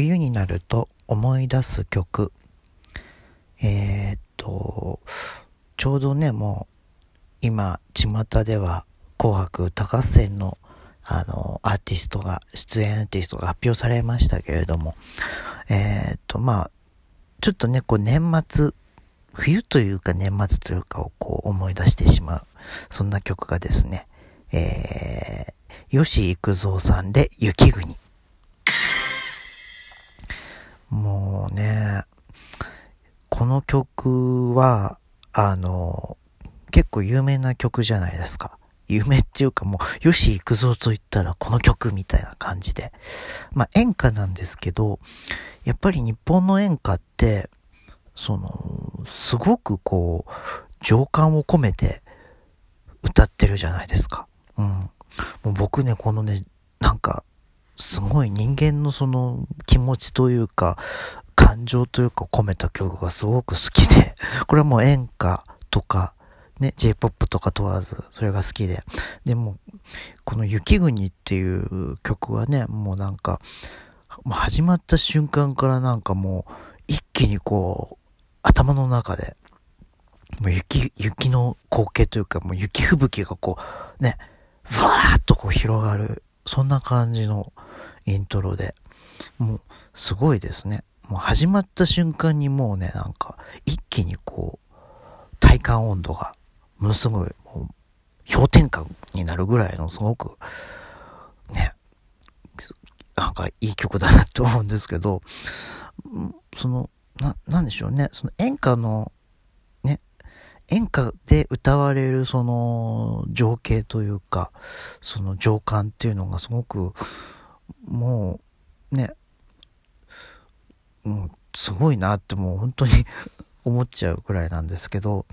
冬になると思い出す曲。ちょうどね、もう今巷では紅白歌合戦のアーティストが、出演アーティストが発表されましたけれども、ちょっとね、こう年末、冬というか年末というかをこう思い出してしまう、そんな曲がですね、吉幾三さんで雪国。もうね、この曲は結構有名な曲じゃないですか。有名っていうか、もう吉幾三といったらこの曲みたいな感じで、演歌なんですけど、やっぱり日本の演歌ってすごくこう情感を込めて歌ってるじゃないですか。もう僕ね、このね、なんかすごい人間のその気持ちというか感情というか込めた曲がすごく好きで、これはもう演歌とかね、J-POP とか問わずそれが好きで、でもこの雪国っていう曲はね、もうなんか始まった瞬間からなんかもう一気にこう頭の中でもう雪の光景というか、もう雪吹雪がこうね、ふわーっとこう広がる、そんな感じのイントロで、もうすごいですね。もう始まった瞬間にもうね、なんか一気にこう体感温度がものすごいもう氷点下になるぐらいの、すごくね、なんかいい曲だなって思うんですけど、なんでしょうね、その演歌のね、演歌で歌われるその情景というか、その情感っていうのがすごくもうね、すごいなって、もう本当に思っちゃうくらいなんですけど、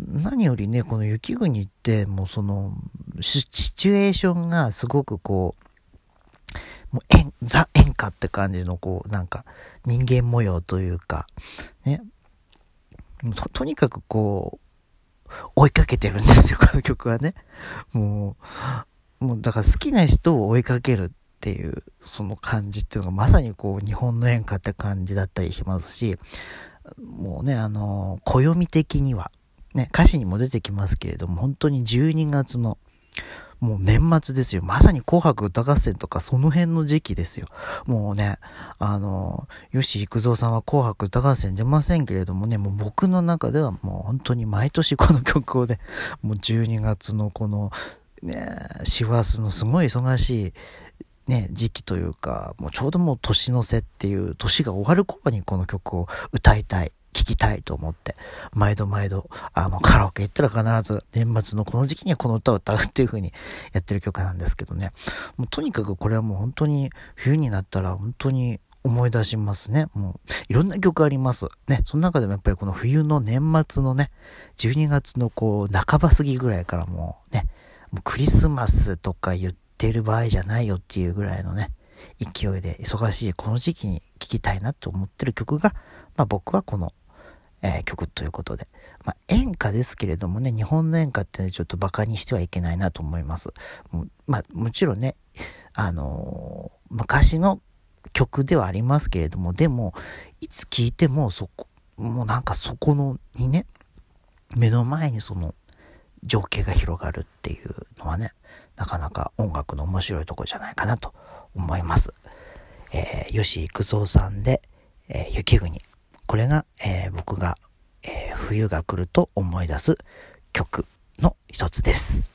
何よりね、この雪国ってもうそのシチュエーションがすごくこう、もうザ演歌って感じの、こうなんか人間模様というかね、とにかくこう追いかけてるんですよ、この曲はね。もうだから好きな人を追いかけるっていう、その感じっていうのがまさにこう日本の演歌って感じだったりしますし、もうね、暦的にはね、歌詞にも出てきますけれども、本当に12月のもう年末ですよ。まさに紅白歌合戦とかその辺の時期ですよ。もうね、吉幾三さんは紅白歌合戦出ませんけれどもね、もう僕の中ではもう本当に毎年この曲をね、もう12月のこのね、師走のすごい忙しいね、時期というか、もうちょうどもう年の瀬っていう、年が終わる頃にこの曲を歌いたい、聴きたいと思って、毎度カラオケ行ったら必ず年末のこの時期にはこの歌を歌うっていう風にやってる曲なんですけどね、もうとにかくこれはもう本当に冬になったら本当に思い出しますね。もういろんな曲ありますね。その中でもやっぱりこの冬の年末のね、12月のこう半ば過ぎぐらいからもうね、もうクリスマスとか言ってる場合じゃないよっていうぐらいのね、勢いで忙しいこの時期に聴きたいなと思ってる曲が、僕はこの曲ということで、演歌ですけれどもね、日本の演歌ってちょっとバカにしてはいけないなと思います。もちろんね、昔の曲ではありますけれども、でもいつ聴いてももうなんかそこのにね、目の前にその情景が広がるっていうのはね、なかなか音楽の面白いところじゃないかなと思います。吉幾三さんで、雪国、これが、僕が、冬が来ると思い出す曲の一つです。